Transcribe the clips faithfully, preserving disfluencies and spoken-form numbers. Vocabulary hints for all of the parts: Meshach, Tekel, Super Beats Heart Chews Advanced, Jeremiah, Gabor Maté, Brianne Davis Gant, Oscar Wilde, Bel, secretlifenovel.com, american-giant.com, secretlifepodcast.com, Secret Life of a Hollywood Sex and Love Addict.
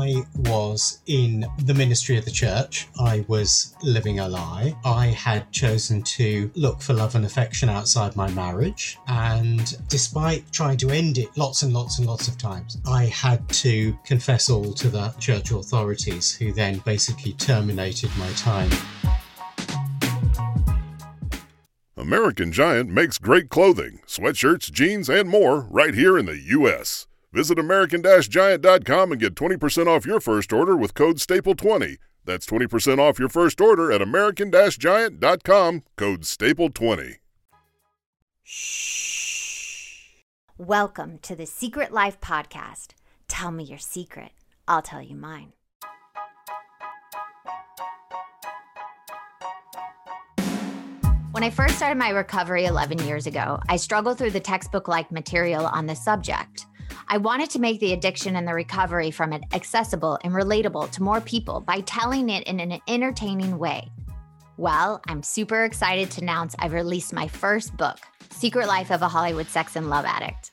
I was in the ministry of the church. I was living a lie. I had chosen to look for love and affection outside my marriage. And despite trying to end it lots and lots and lots of times, I had to confess all to the church authorities, who then basically terminated my time. American Giant makes great clothing, sweatshirts, jeans, and more right here in the U S Visit american dash giant dot com and get twenty percent off your first order with code staple twenty. That's twenty percent off your first order at american dash giant dot com, code staple twenty. Shh. Welcome to the Secret Life Podcast. Tell me your secret. I'll tell you mine. When I first started my recovery eleven years ago, I struggled through the textbook-like material on this subject. I wanted to make the addiction and the recovery from it accessible and relatable to more people by telling it in an entertaining way. Well, I'm super excited to announce I've released my first book, Secret Life of a Hollywood Sex and Love Addict.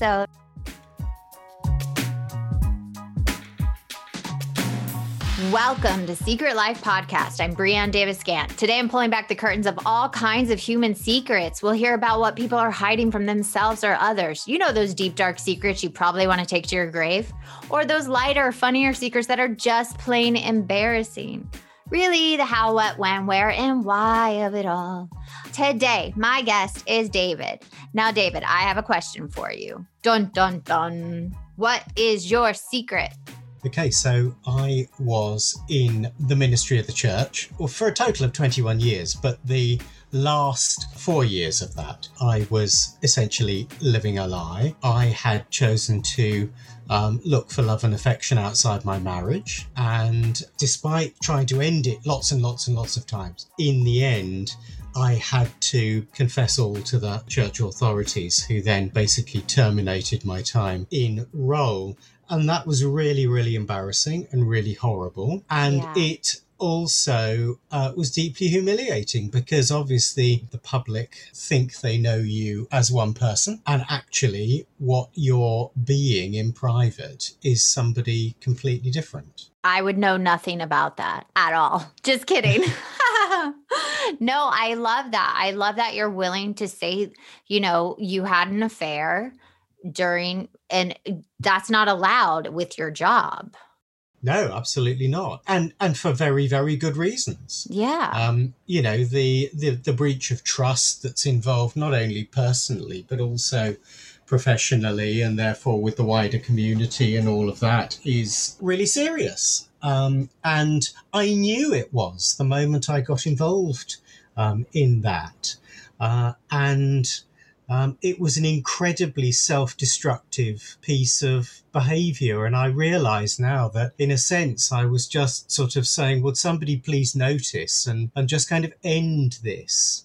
So, welcome to Secret Life Podcast. I'm Brianne Davis Gant. Today I'm pulling back the curtains of all kinds of human secrets. We'll hear about what people are hiding from themselves or others. You know, those deep, dark secrets you probably want to take to your grave, or those lighter, funnier secrets that are just plain embarrassing. Really, the how, what, when, where, and why of it all. Today, my guest is David. Now, David, I have a question for you. Dun, dun, dun. What is your secret? Okay, so I was in the ministry of the church well, for a total of twenty-one years, but the last four years of that, I was essentially living a lie. I had chosen to Um, look for love and affection outside my marriage. And despite trying to end it lots and lots and lots of times, in the end, I had to confess all to the church authorities, who then basically terminated my time in role. And that was really, really embarrassing and really horrible. And yeah. it also uh, was deeply humiliating, because obviously the public think they know you as one person, and actually what you're being in private is somebody completely different. I would know nothing about that at all. Just kidding. No, I love that. I love that you're willing to say, you know, you had an affair during, and that's not allowed with your job. No, absolutely not. And and for very, very good reasons. Yeah. Um, you know, the, the, the breach of trust that's involved, not only personally, but also professionally, and therefore with the wider community and all of that, is really serious. Um, and I knew it was the moment I got involved um, in that. Uh, and um, it was an incredibly self-destructive piece of behavior. And I realize now that, in a sense, I was just sort of saying, would somebody please notice and, and just kind of end this?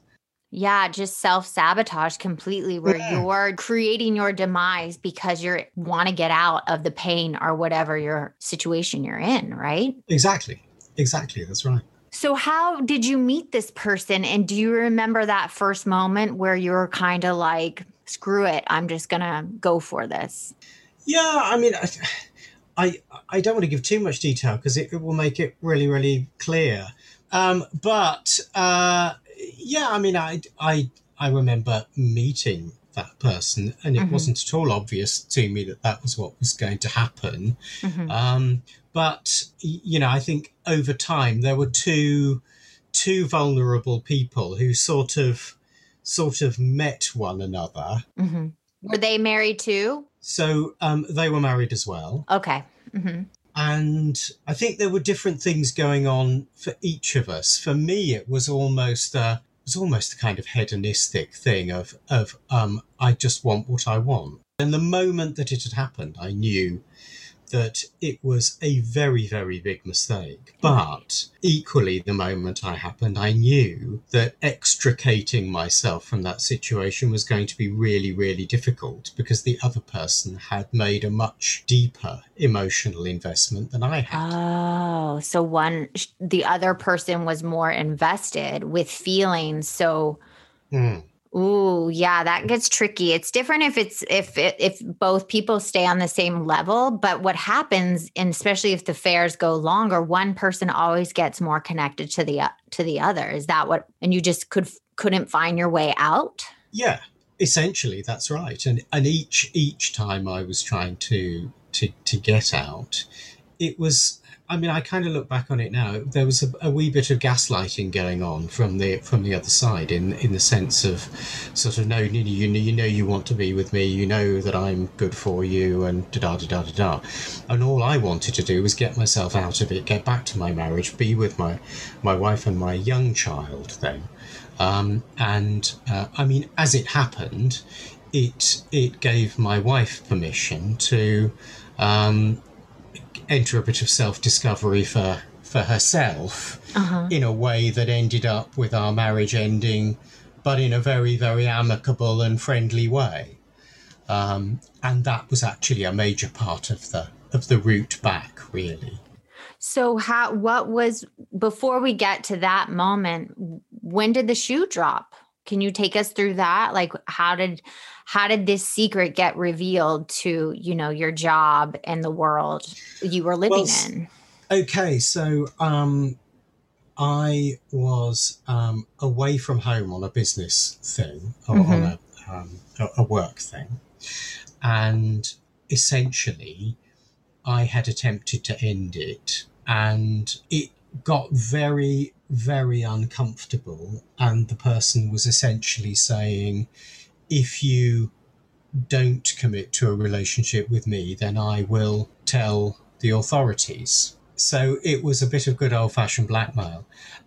Yeah, just self-sabotage completely, where yeah. you're creating your demise because you want to get out of the pain or whatever your situation you're in, right? Exactly. Exactly. That's right. So how did you meet this person? And do you remember that first moment where you were kind of like, screw it, I'm just going to go for this? Yeah, I mean, I I, I don't want to give too much detail, because it, it will make it really, really clear. Um, but uh, yeah, I mean, I, I, I remember meeting that person, and it mm-hmm. wasn't at all obvious to me that that was what was going to happen. Mm-hmm. Um, but, you know, I think over time there were two two vulnerable people who sort of sort of met one another. Mm-hmm. Were they married too? So um, they were married as well. Okay. Mm-hmm. And I think there were different things going on for each of us. For me, it was almost a, it was almost a kind of hedonistic thing of, of um, I just want what I want. And the moment that it had happened, I knew that it was a very, very big mistake. But equally, the moment I happened, I knew that extricating myself from that situation was going to be really, really difficult because the other person had made a much deeper emotional investment than I had. Oh, so one, the other person was more invested with feelings. So... Mm. Ooh, yeah, that gets tricky. It's different if it's if it, if both people stay on the same level. But what happens, and especially if the fairs go longer, one person always gets more connected to the to the other. Is that what? And you just could couldn't find your way out? Yeah, essentially, that's right. And and each each time I was trying to to to get out, it was. I mean, I kind of look back on it now. There was a, a wee bit of gaslighting going on from the from the other side, in in the sense of sort of no, you, you know, you want to be with me, you know that I'm good for you, and da da da da da. And all I wanted to do was get myself out of it, get back to my marriage, be with my my wife and my young child then. Um, and uh, I mean, as it happened, it it gave my wife permission to. Um, enter a bit of self-discovery for for herself uh-huh. in a way that ended up with our marriage ending, but in a very, very amicable and friendly way. Um, and that was actually a major part of the of the route back, really. So how what was, before we get to that moment, when did the shoe drop? Can you take us through that? Like, how did how did this secret get revealed to, you know, your job and the world you were living well, in? Okay, so um, I was um, away from home on a business thing, or mm-hmm. on a, um, a work thing, and essentially I had attempted to end it, and it got very, very uncomfortable, and the person was essentially saying, if you don't commit to a relationship with me, then I will tell the authorities. So it was a bit of good old-fashioned blackmail.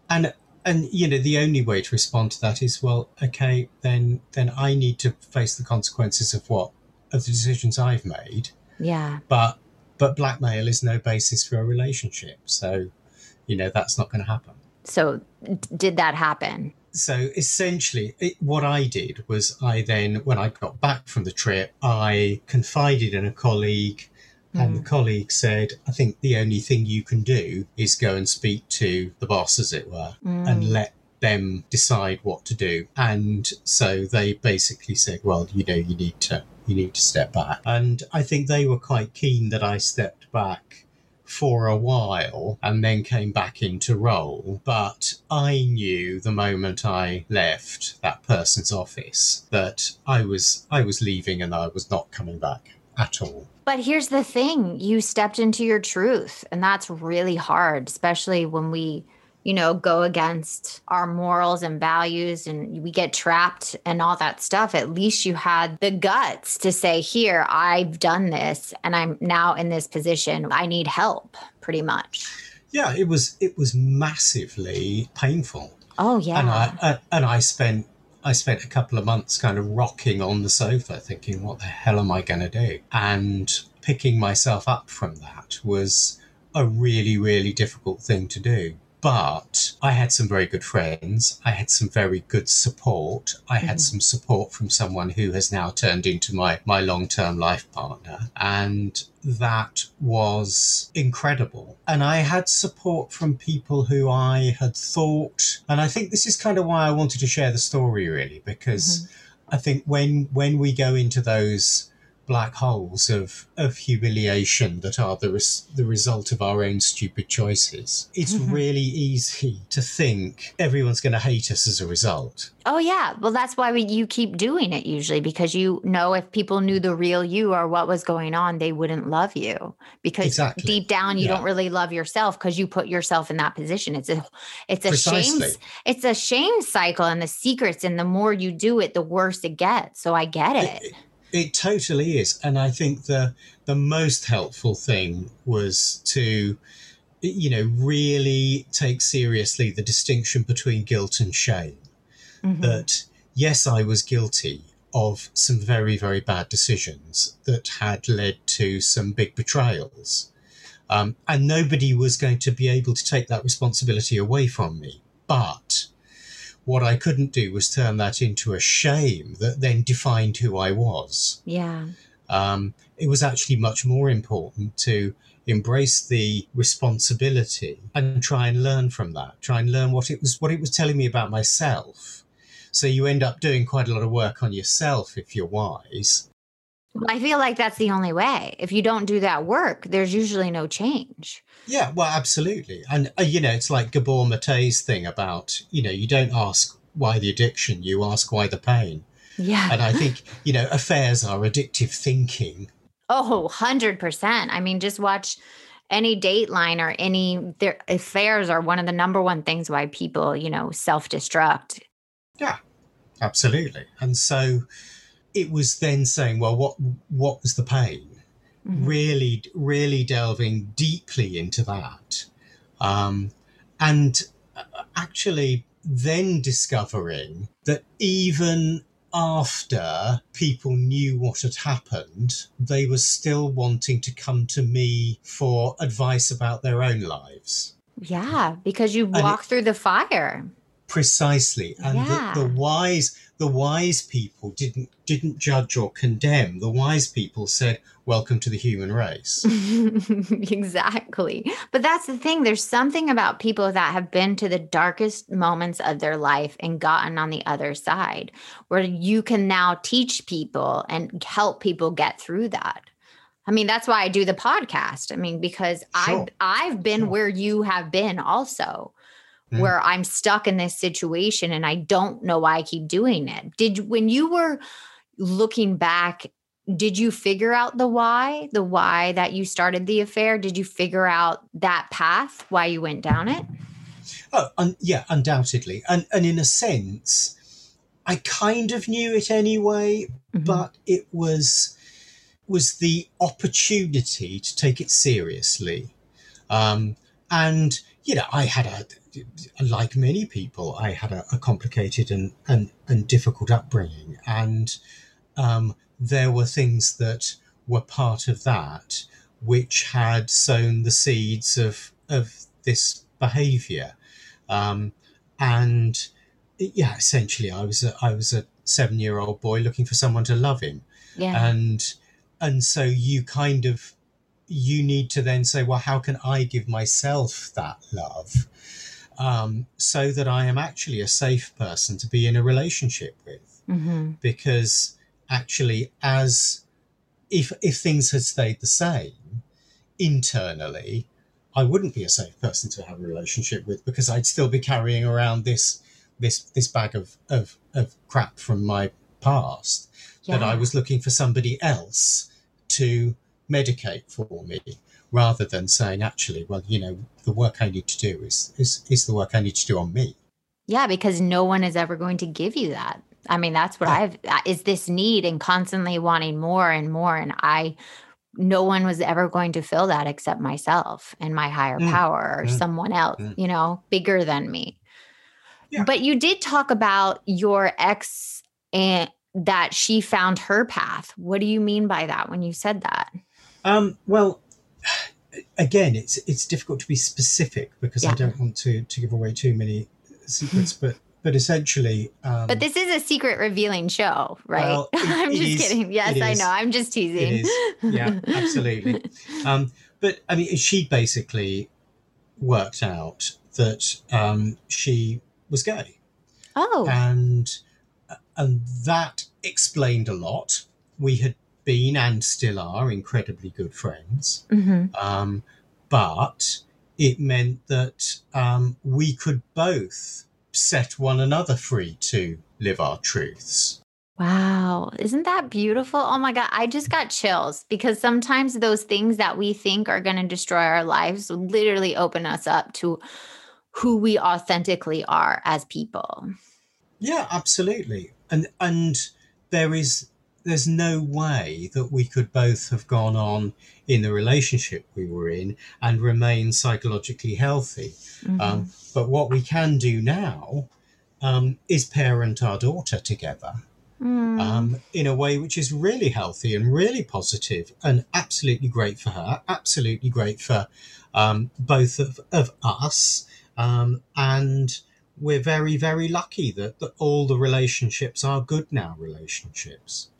And, and you know, the only way to respond to that is, well, okay, then then I need to face the consequences of what? Of the decisions I've made. Yeah. But, but blackmail is no basis for a relationship. So, you know, that's not going to happen. So did that happen? So essentially it, what I did was I then, when I got back from the trip, I confided in a colleague mm. and the colleague said, I think the only thing you can do is go and speak to the boss, as it were, mm. and let them decide what to do. And so they basically said, well, you know, you need to, you need to step back. And I think they were quite keen that I stepped back for a while and then came back into role. But I knew the moment I left that person's office that I was I was leaving and I was not coming back at all. But here's the thing, you stepped into your truth, and that's really hard, especially when we, you know, go against our morals and values and we get trapped and all that stuff. At least you had the guts to say, here, I've done this and I'm now in this position. I need help, pretty much. Yeah, it was it was massively painful. Oh, yeah. And I, uh, and I spent I spent a couple of months kind of rocking on the sofa thinking, what the hell am I going to do? And picking myself up from that was a really, really difficult thing to do. But I had some very good friends. I had some very good support. I mm-hmm. had some support from someone who has now turned into my, my long-term life partner. And that was incredible. And I had support from people who I had thought, and I think this is kind of why I wanted to share the story, really, because mm-hmm. I think when when we go into those black holes of of humiliation that are the res- the result of our own stupid choices, it's mm-hmm. really easy to think everyone's going to hate us as a result. Oh yeah, well that's why we, you keep doing it usually, because you know if people knew the real you or what was going on, they wouldn't love you, because exactly. deep down you yeah. don't really love yourself because you put yourself in that position. It's a it's a Precisely. shame it's a shame cycle, and the secrets, and the more you do it, the worse it gets. So I get it. it, it It totally is. And I think the the most helpful thing was to, you know, really take seriously the distinction between guilt and shame. Mm-hmm. That, yes, I was guilty of some very, very bad decisions that had led to some big betrayals. Um, and nobody was going to be able to take that responsibility away from me. But what I couldn't do was turn that into a shame that then defined who I was. Yeah. Um, it was actually much more important to embrace the responsibility and try and learn from that, try and learn what it was, what it was telling me about myself. So you end up doing quite a lot of work on yourself if you're wise. I feel like that's the only way. If you don't do that work, there's usually no change. Yeah, well, absolutely. And, uh, you know, it's like Gabor Maté's thing about, you know, you don't ask why the addiction, you ask why the pain. Yeah. And I think, you know, affairs are addictive thinking. Oh, one hundred percent. I mean, just watch any Dateline or any their affairs are one of the number one things why people, you know, self-destruct. Yeah, absolutely. And so it was then saying, well, what what was the pain? Mm-hmm. Really, really delving deeply into that. Um, and actually then discovering that even after people knew what had happened, they were still wanting to come to me for advice about their own lives. Yeah, because you walk through the fire. Precisely. And yeah. the, the wise the wise people didn't didn't judge or condemn. The wise people said, welcome to the human race. Exactly. But that's the thing. There's something about people that have been to the darkest moments of their life and gotten on the other side, where you can now teach people and help people get through that. I mean, that's why I do the podcast. I mean, because sure. I've, I've been sure. where you have been also. Mm. Where I'm stuck in this situation and I don't know why I keep doing it. Did, when you were looking back, did you figure out the why, the why that you started the affair? Did you figure out that path, why you went down it? Oh, un- yeah, undoubtedly. And, and in a sense, I kind of knew it anyway, mm-hmm. but it was, was the opportunity to take it seriously. Um, and, you know, I had a... like many people, I had a, a complicated and, and, and difficult upbringing. And um, there were things that were part of that, which had sown the seeds of, of this behaviour. Um, and yeah, essentially I was a, I was a seven-year-old boy looking for someone to love him. Yeah. And, and so you kind of, you need to then say, well, how can I give myself that love? Um, so that I am actually a safe person to be in a relationship with, mm-hmm. because actually, as if if things had stayed the same internally, I wouldn't be a safe person to have a relationship with, because I'd still be carrying around this this this bag of of, of crap from my past, yeah. that I was looking for somebody else to medicate for me. Rather than saying, actually, well, you know, the work I need to do is, is is the work I need to do on me. Yeah, because no one is ever going to give you that. I mean, that's what yeah. I've, is this need and constantly wanting more and more. And I, no one was ever going to fill that except myself and my higher mm. power or mm. someone else, mm. you know, bigger than me. Yeah. But you did talk about your ex and that she found her path. What do you mean by that when you said that? Um, well, again, it's it's difficult to be specific because yeah. I don't want to, to give away too many secrets, but but essentially... Um, but this is a secret revealing show, right? Well, it, I'm just is, kidding. Yes, I know. I'm just teasing. It is. Yeah, absolutely. Um, but, I mean, she basically worked out that um, she was gay. Oh. And, and that explained a lot. We had been and still are incredibly good friends, mm-hmm. um, but it meant that um, we could both set one another free to live our truths. Wow. Isn't that beautiful? Oh my God. I just got chills, because sometimes those things that we think are going to destroy our lives literally open us up to who we authentically are as people. Yeah, absolutely. And, and there is... there's no way that we could both have gone on in the relationship we were in and remain psychologically healthy. Mm-hmm. Um, but what we can do now um, is parent our daughter together. mm. um, in a way which is really healthy and really positive and absolutely great for her, absolutely great for um, both of, of us. Um, and we're very, very lucky that, that all the relationships are good now relationships.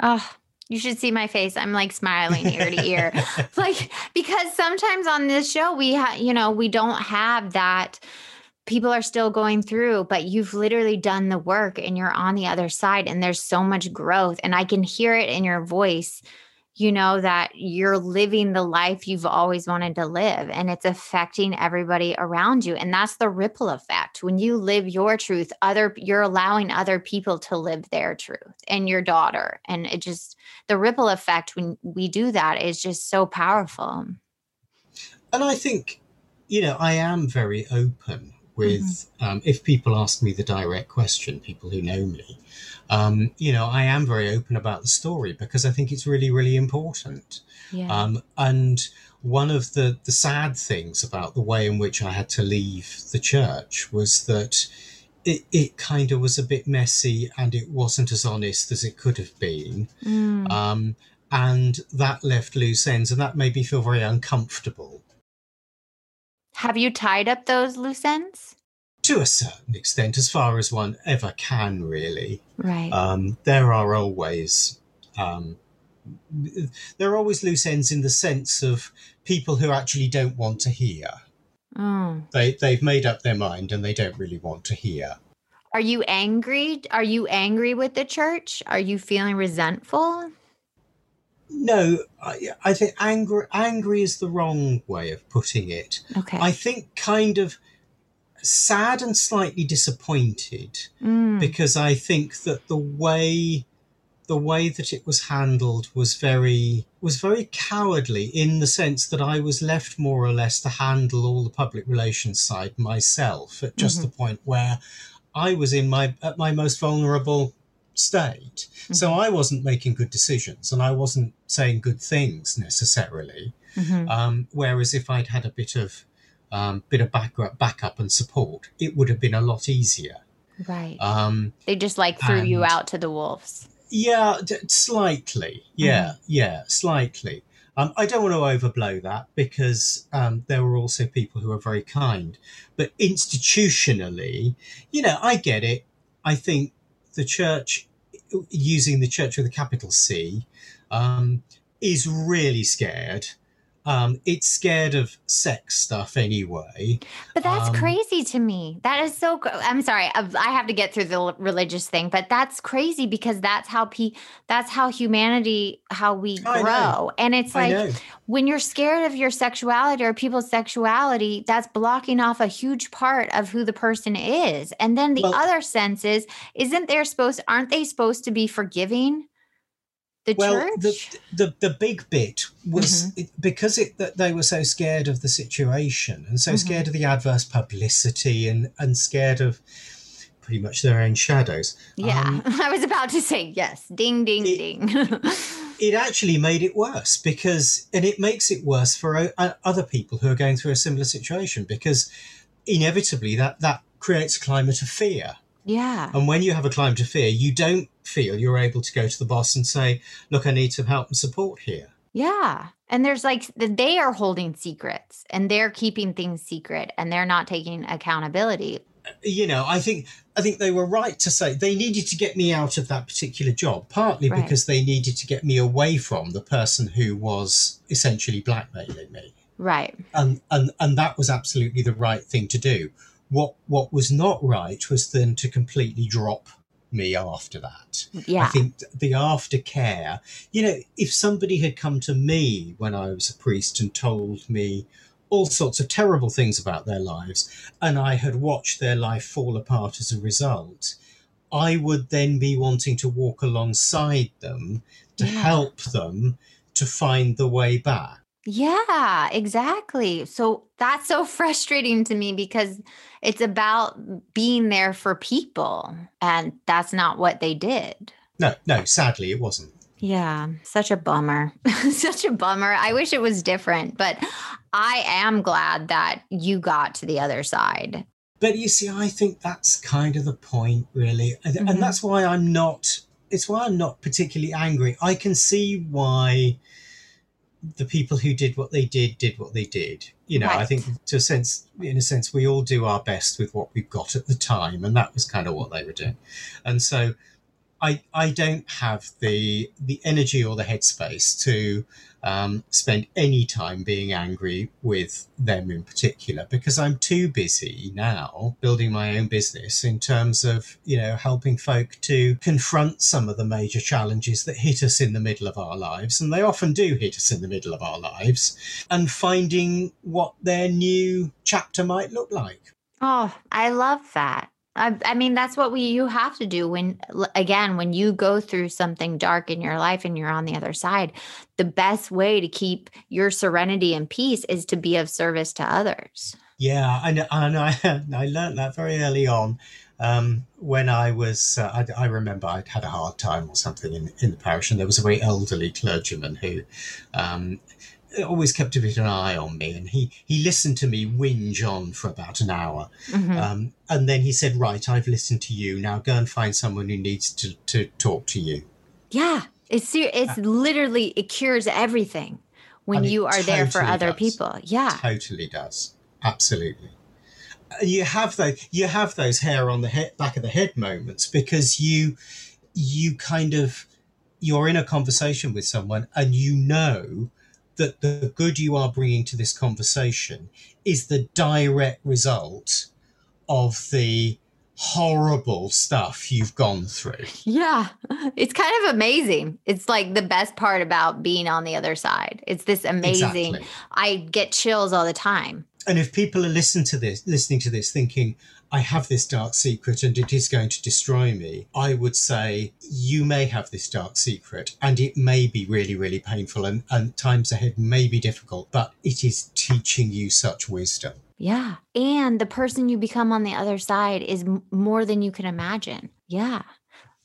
Oh, you should see my face. I'm like smiling ear to ear. Like, because sometimes on this show, we ha- you know, we don't have that. People are still going through, but you've literally done the work and you're on the other side and there's so much growth, and I can hear it in your voice, you know, that you're living the life you've always wanted to live and it's affecting everybody around you. And that's the ripple effect. When you live your truth, other you're allowing other people to live their truth, and your daughter. And it just, the ripple effect when we do that is just so powerful. And I think, you know, I am very open with, mm-hmm. um, if people ask me the direct question, people who know me, um, you know, I am very open about the story because I think it's really, really important. Yeah. Um, and one of the, the sad things about the way in which I had to leave the church was that it, it kind of was a bit messy and it wasn't as honest as it could have been. Mm. Um, and that left loose ends, and that made me feel very uncomfortable. Have you tied up those loose ends? To a certain extent, as far as one ever can, really. Right. Um, there are always um, there are always loose ends in the sense of people who actually don't want to hear. Mm. They they've made up their mind and they don't really want to hear. Are you angry? Are you angry with the church? Are you feeling resentful? No, I, I think angry, angry is the wrong way of putting it. Okay. I think kind of sad and slightly disappointed mm. because I think that the way, the way that it was handled was very, was very cowardly, in the sense that I was left more or less to handle all the public relations side myself at just mm-hmm. the point where I was in my, at my most vulnerable state. Mm-hmm. So I wasn't making good decisions and I wasn't saying good things necessarily. Mm-hmm. Um, whereas if I'd had a bit of um, bit of backup, backup and support, it would have been a lot easier. Right. Um, they just like threw and, you out to the wolves. Yeah, d- slightly. Yeah, mm-hmm. yeah, slightly. Um, I don't want to overblow that because um, there were also people who were very kind. But institutionally, you know, I get it. I think the church, using the church with a capital C, um, is really scared. Um, it's scared of sex stuff anyway. But that's um, crazy to me. That is so, I'm sorry, I have to get through the religious thing, but that's crazy because that's how pe- that's how humanity, how we I grow. Know. And it's like, when you're scared of your sexuality or people's sexuality, that's blocking off a huge part of who the person is. And then the well, other sense is, isn't there supposed, aren't they supposed to be forgiving? The well, church? the the the big bit was mm-hmm. it, because it that they were so scared of the situation and so mm-hmm. scared of the adverse publicity and, and scared of pretty much their own shadows. Yeah, um, I was about to say yes. Ding, ding, it, ding. It actually made it worse because, and it makes it worse for uh, other people who are going through a similar situation, because inevitably that that creates a climate of fear. Yeah. And when you have a climate of fear, you don't feel you're able to go to the boss and say, look, I need some help and support here. Yeah. And there's like, they are holding secrets and they're keeping things secret and they're not taking accountability. You know, I think I think they were right to say they needed to get me out of that particular job, partly right. because they needed to get me away from the person who was essentially blackmailing me. Right. And and, and that was absolutely the right thing to do. What what was not right was then to completely drop me after that. Yeah. I think the aftercare, you know, if somebody had come to me when I was a priest and told me all sorts of terrible things about their lives, and I had watched their life fall apart as a result, I would then be wanting to walk alongside them to yeah. help them to find the way back. Yeah, exactly. So that's so frustrating to me because it's about being there for people, and that's not what they did. No, no, sadly it wasn't. Yeah, such a bummer. Such a bummer. I wish it was different, but I am glad that you got to the other side. But you see, I think that's kind of the point, really. And, mm-hmm. and that's why I'm not it's why I'm not particularly angry. I can see why the people who did what they did did what they did. You know, right. I think to a sense, in a sense, we all do our best with what we've got at the time, and that was kind of what they were doing. And so, I I don't have the the energy or the headspace to um, spend any time being angry with them in particular, because I'm too busy now building my own business in terms of, you know, helping folk to confront some of the major challenges that hit us in the middle of our lives, and they often do hit us in the middle of our lives, and finding what their new chapter might look like. Oh, I love that. I, I mean, that's what we you have to do when, again, when you go through something dark in your life and you're on the other side. The best way to keep your serenity and peace is to be of service to others. Yeah, and, and I I learned that very early on um, when I was, uh, I, I remember I'd had a hard time or something in, in the parish, and there was a very elderly clergyman who um, always kept a bit of an eye on me, and he he listened to me whinge on for about an hour. Mm-hmm. Um, and then he said, right, I've listened to you. Now go and find someone who needs to, to talk to you. Yeah, it's it's uh, literally, it cures everything when you are totally there for other does. people. Yeah, totally does. Absolutely. You have those, you have those hair on the head, back of the head moments, because you you kind of, you're in a conversation with someone and you know that the good you are bringing to this conversation is the direct result of the horrible stuff you've gone through. Yeah. It's kind of amazing. It's like the best part about being on the other side. It's this amazing, exactly. I get chills all the time. And if people are listening to this, listening to this thinking, I have this dark secret and it is going to destroy me, I would say you may have this dark secret and it may be really, really painful, and, and times ahead may be difficult, but it is teaching you such wisdom. Yeah. And the person you become on the other side is m- more than you can imagine. Yeah.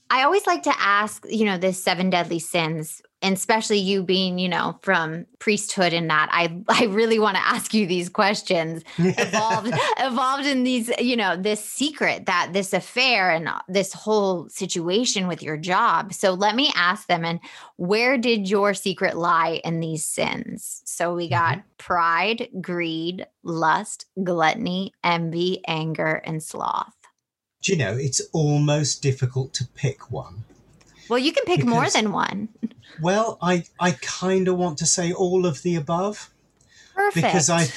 I always like to ask, you know, this seven deadly sins, and especially you being, you know, from priesthood and that, I I really want to ask you these questions evolved, evolved in these, you know, this secret, that this affair and this whole situation with your job. So let me ask them, and where did your secret lie in these sins? So we got mm-hmm. pride, greed, lust, gluttony, envy, anger, and sloth. Do you know, it's almost difficult to pick one. Well, you can pick because, more than one. Well, I, I kind of want to say all of the above. Perfect. Because I,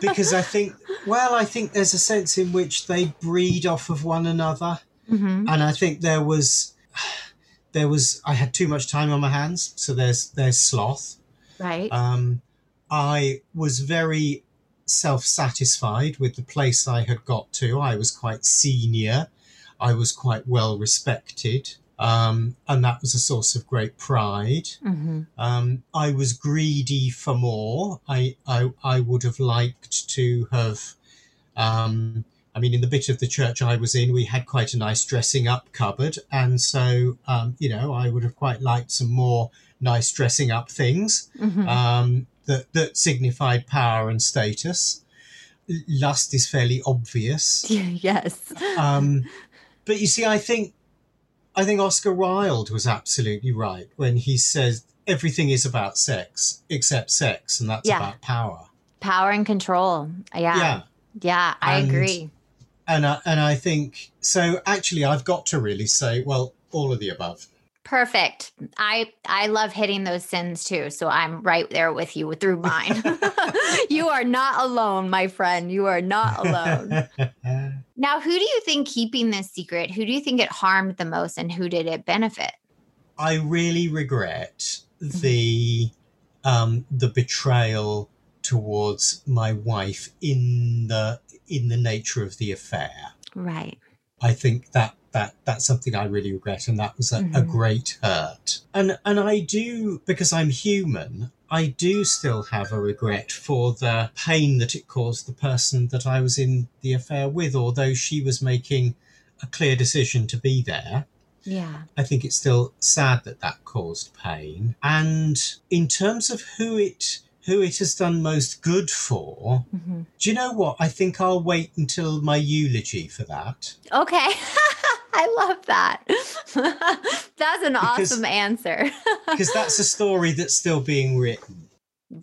because I think, well, I think there's a sense in which they breed off of one another. Mm-hmm. And I think there was, there was, I had too much time on my hands. So there's, there's sloth. Right. Um, I was very self-satisfied with the place I had got to. I was quite senior. I was quite well respected. Um, and that was a source of great pride. Mm-hmm. Um, I was greedy for more. I, I I would have liked to have, um, I mean, in the bit of the church I was in, we had quite a nice dressing up cupboard. And so, um, you know, I would have quite liked some more nice dressing up things mm-hmm. um, that, that signified power and status. Lust is fairly obvious. Yes. Um, but you see, I think, I think Oscar Wilde was absolutely right when he says everything is about sex except sex, and that's yeah. about power. Power and control. Yeah. Yeah, yeah I and, agree. And I, and I think, so actually I've got to really say, well, all of the above. Perfect. I, I love hitting those sins too. So I'm right there with you through mine. You are not alone, my friend. You are not alone. Now, who do you think keeping this secret, who do you think it harmed the most, and who did it benefit? I really regret the, um, the betrayal towards my wife in the, in the nature of the affair. Right. I think that, That that's something I really regret, and that was a, mm-hmm. a great hurt. And and I do, because I'm human, I do still have a regret for the pain that it caused the person that I was in the affair with, although she was making a clear decision to be there. Yeah. I think it's still sad that that caused pain. And in terms of who it who it has done most good for, mm-hmm. do you know what? I think I'll wait until my eulogy for that. Okay. I love that. That's an because, awesome answer. Because that's a story that's still being written.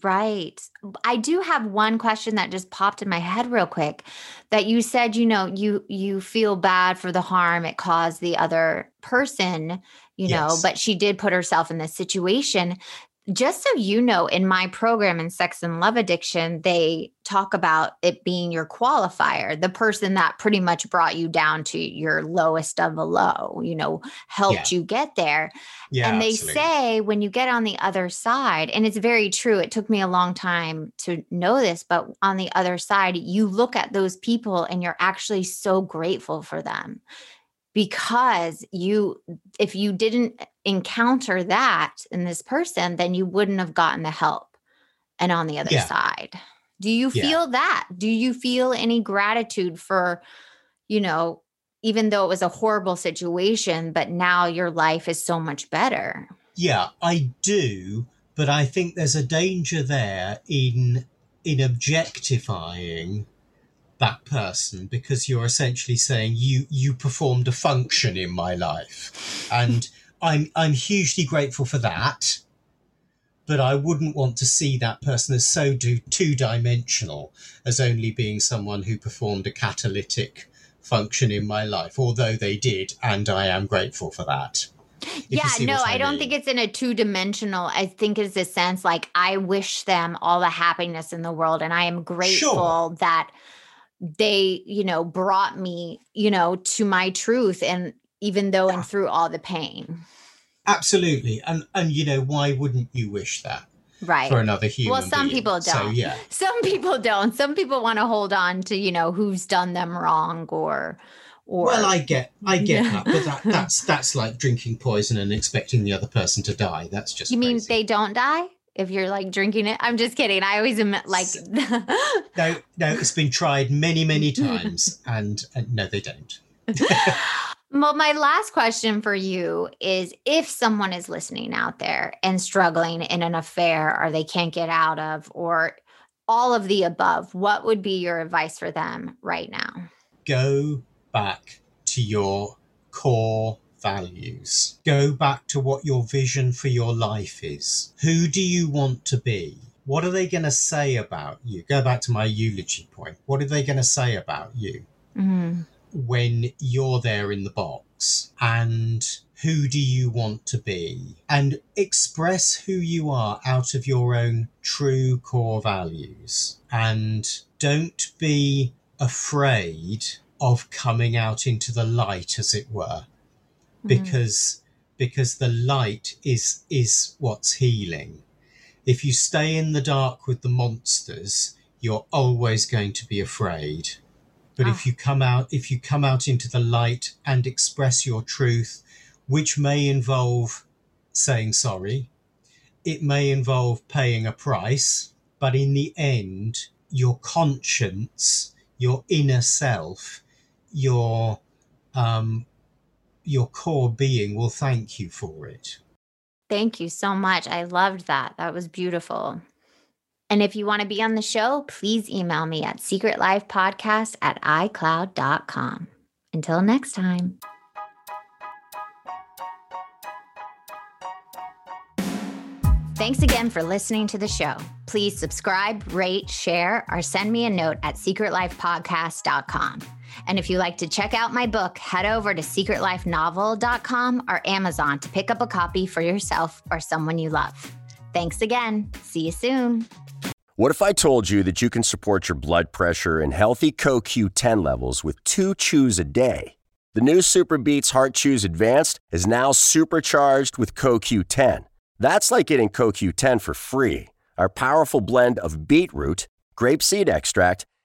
Right. I do have one question that just popped in my head real quick that you said, you know, you, you feel bad for the harm it caused the other person, you yes. know, but she did put herself in this situation. Just so you know, in my program in Sex and Love Addiction, they talk about it being your qualifier, the person that pretty much brought you down to your lowest of the low, you know, helped yeah. you get there. Yeah, and they absolutely. say when you get on the other side, and it's very true, it took me a long time to know this, but on the other side, you look at those people and you're actually so grateful for them. Because you, if you didn't encounter that in this person, then you wouldn't have gotten the help. And on the other yeah. side, do you yeah. feel that? Do you feel any gratitude for, you know, even though it was a horrible situation, but now your life is so much better? Yeah, I do. But I think there's a danger there in, in objectifying that person, because you're essentially saying you you performed a function in my life, and I'm I'm hugely grateful for that, but I wouldn't want to see that person as so do, two-dimensional as only being someone who performed a catalytic function in my life, although they did, and I am grateful for that. If yeah, no, I, I don't mean. think it's in a two-dimensional. I think it's a sense like I wish them all the happiness in the world, and I am grateful sure. that they, you know, brought me, you know, to my truth, and even though and through all the pain. Absolutely. And, and, you know, why wouldn't you wish that? Right. For another human Well, some being? people don't. So, yeah. Some people don't. Some people want to hold on to, you know, who's done them wrong or, or. Well, I get, I get that, but that, that's, that's like drinking poison and expecting the other person to die. That's just You crazy. mean they don't die? If you're like drinking it, I'm just kidding. I always am like. no, no, it's been tried many, many times, and, and no, they don't. Well, my last question for you is: if someone is listening out there and struggling in an affair, or they can't get out of, or all of the above, what would be your advice for them right now? Go back to your core values. Go back to what your vision for your life is. Who do you want to be? What are they going to say about you? Go back to my eulogy point. What are they going to say about you mm. when you're there in the box? And who do you want to be? And express who you are out of your own true core values. And don't be afraid of coming out into the light, as it were. Because because the light is is what's healing. If you stay in the dark with the monsters, you're always going to be afraid. But oh. if you come out if you come out into the light and express your truth, which may involve saying sorry, it may involve paying a price, but in the end, your conscience, your inner self, your um your core being will thank you for it. Thank you so much. I loved that. That was beautiful. And if you want to be on the show, please email me at secret life podcast at i cloud dot com. Until next time. Thanks again for listening to the show. Please subscribe, rate, share, or send me a note at secret life podcast dot com. And if you like to check out my book, head over to secret life novel dot com or Amazon to pick up a copy for yourself or someone you love. Thanks again. See you soon. What if I told you that you can support your blood pressure and healthy co Q ten levels with two chews a day? The new Super Beats Heart Chews Advanced is now supercharged with co Q ten. That's like getting co Q ten for free. Our powerful blend of beetroot, grapeseed extract,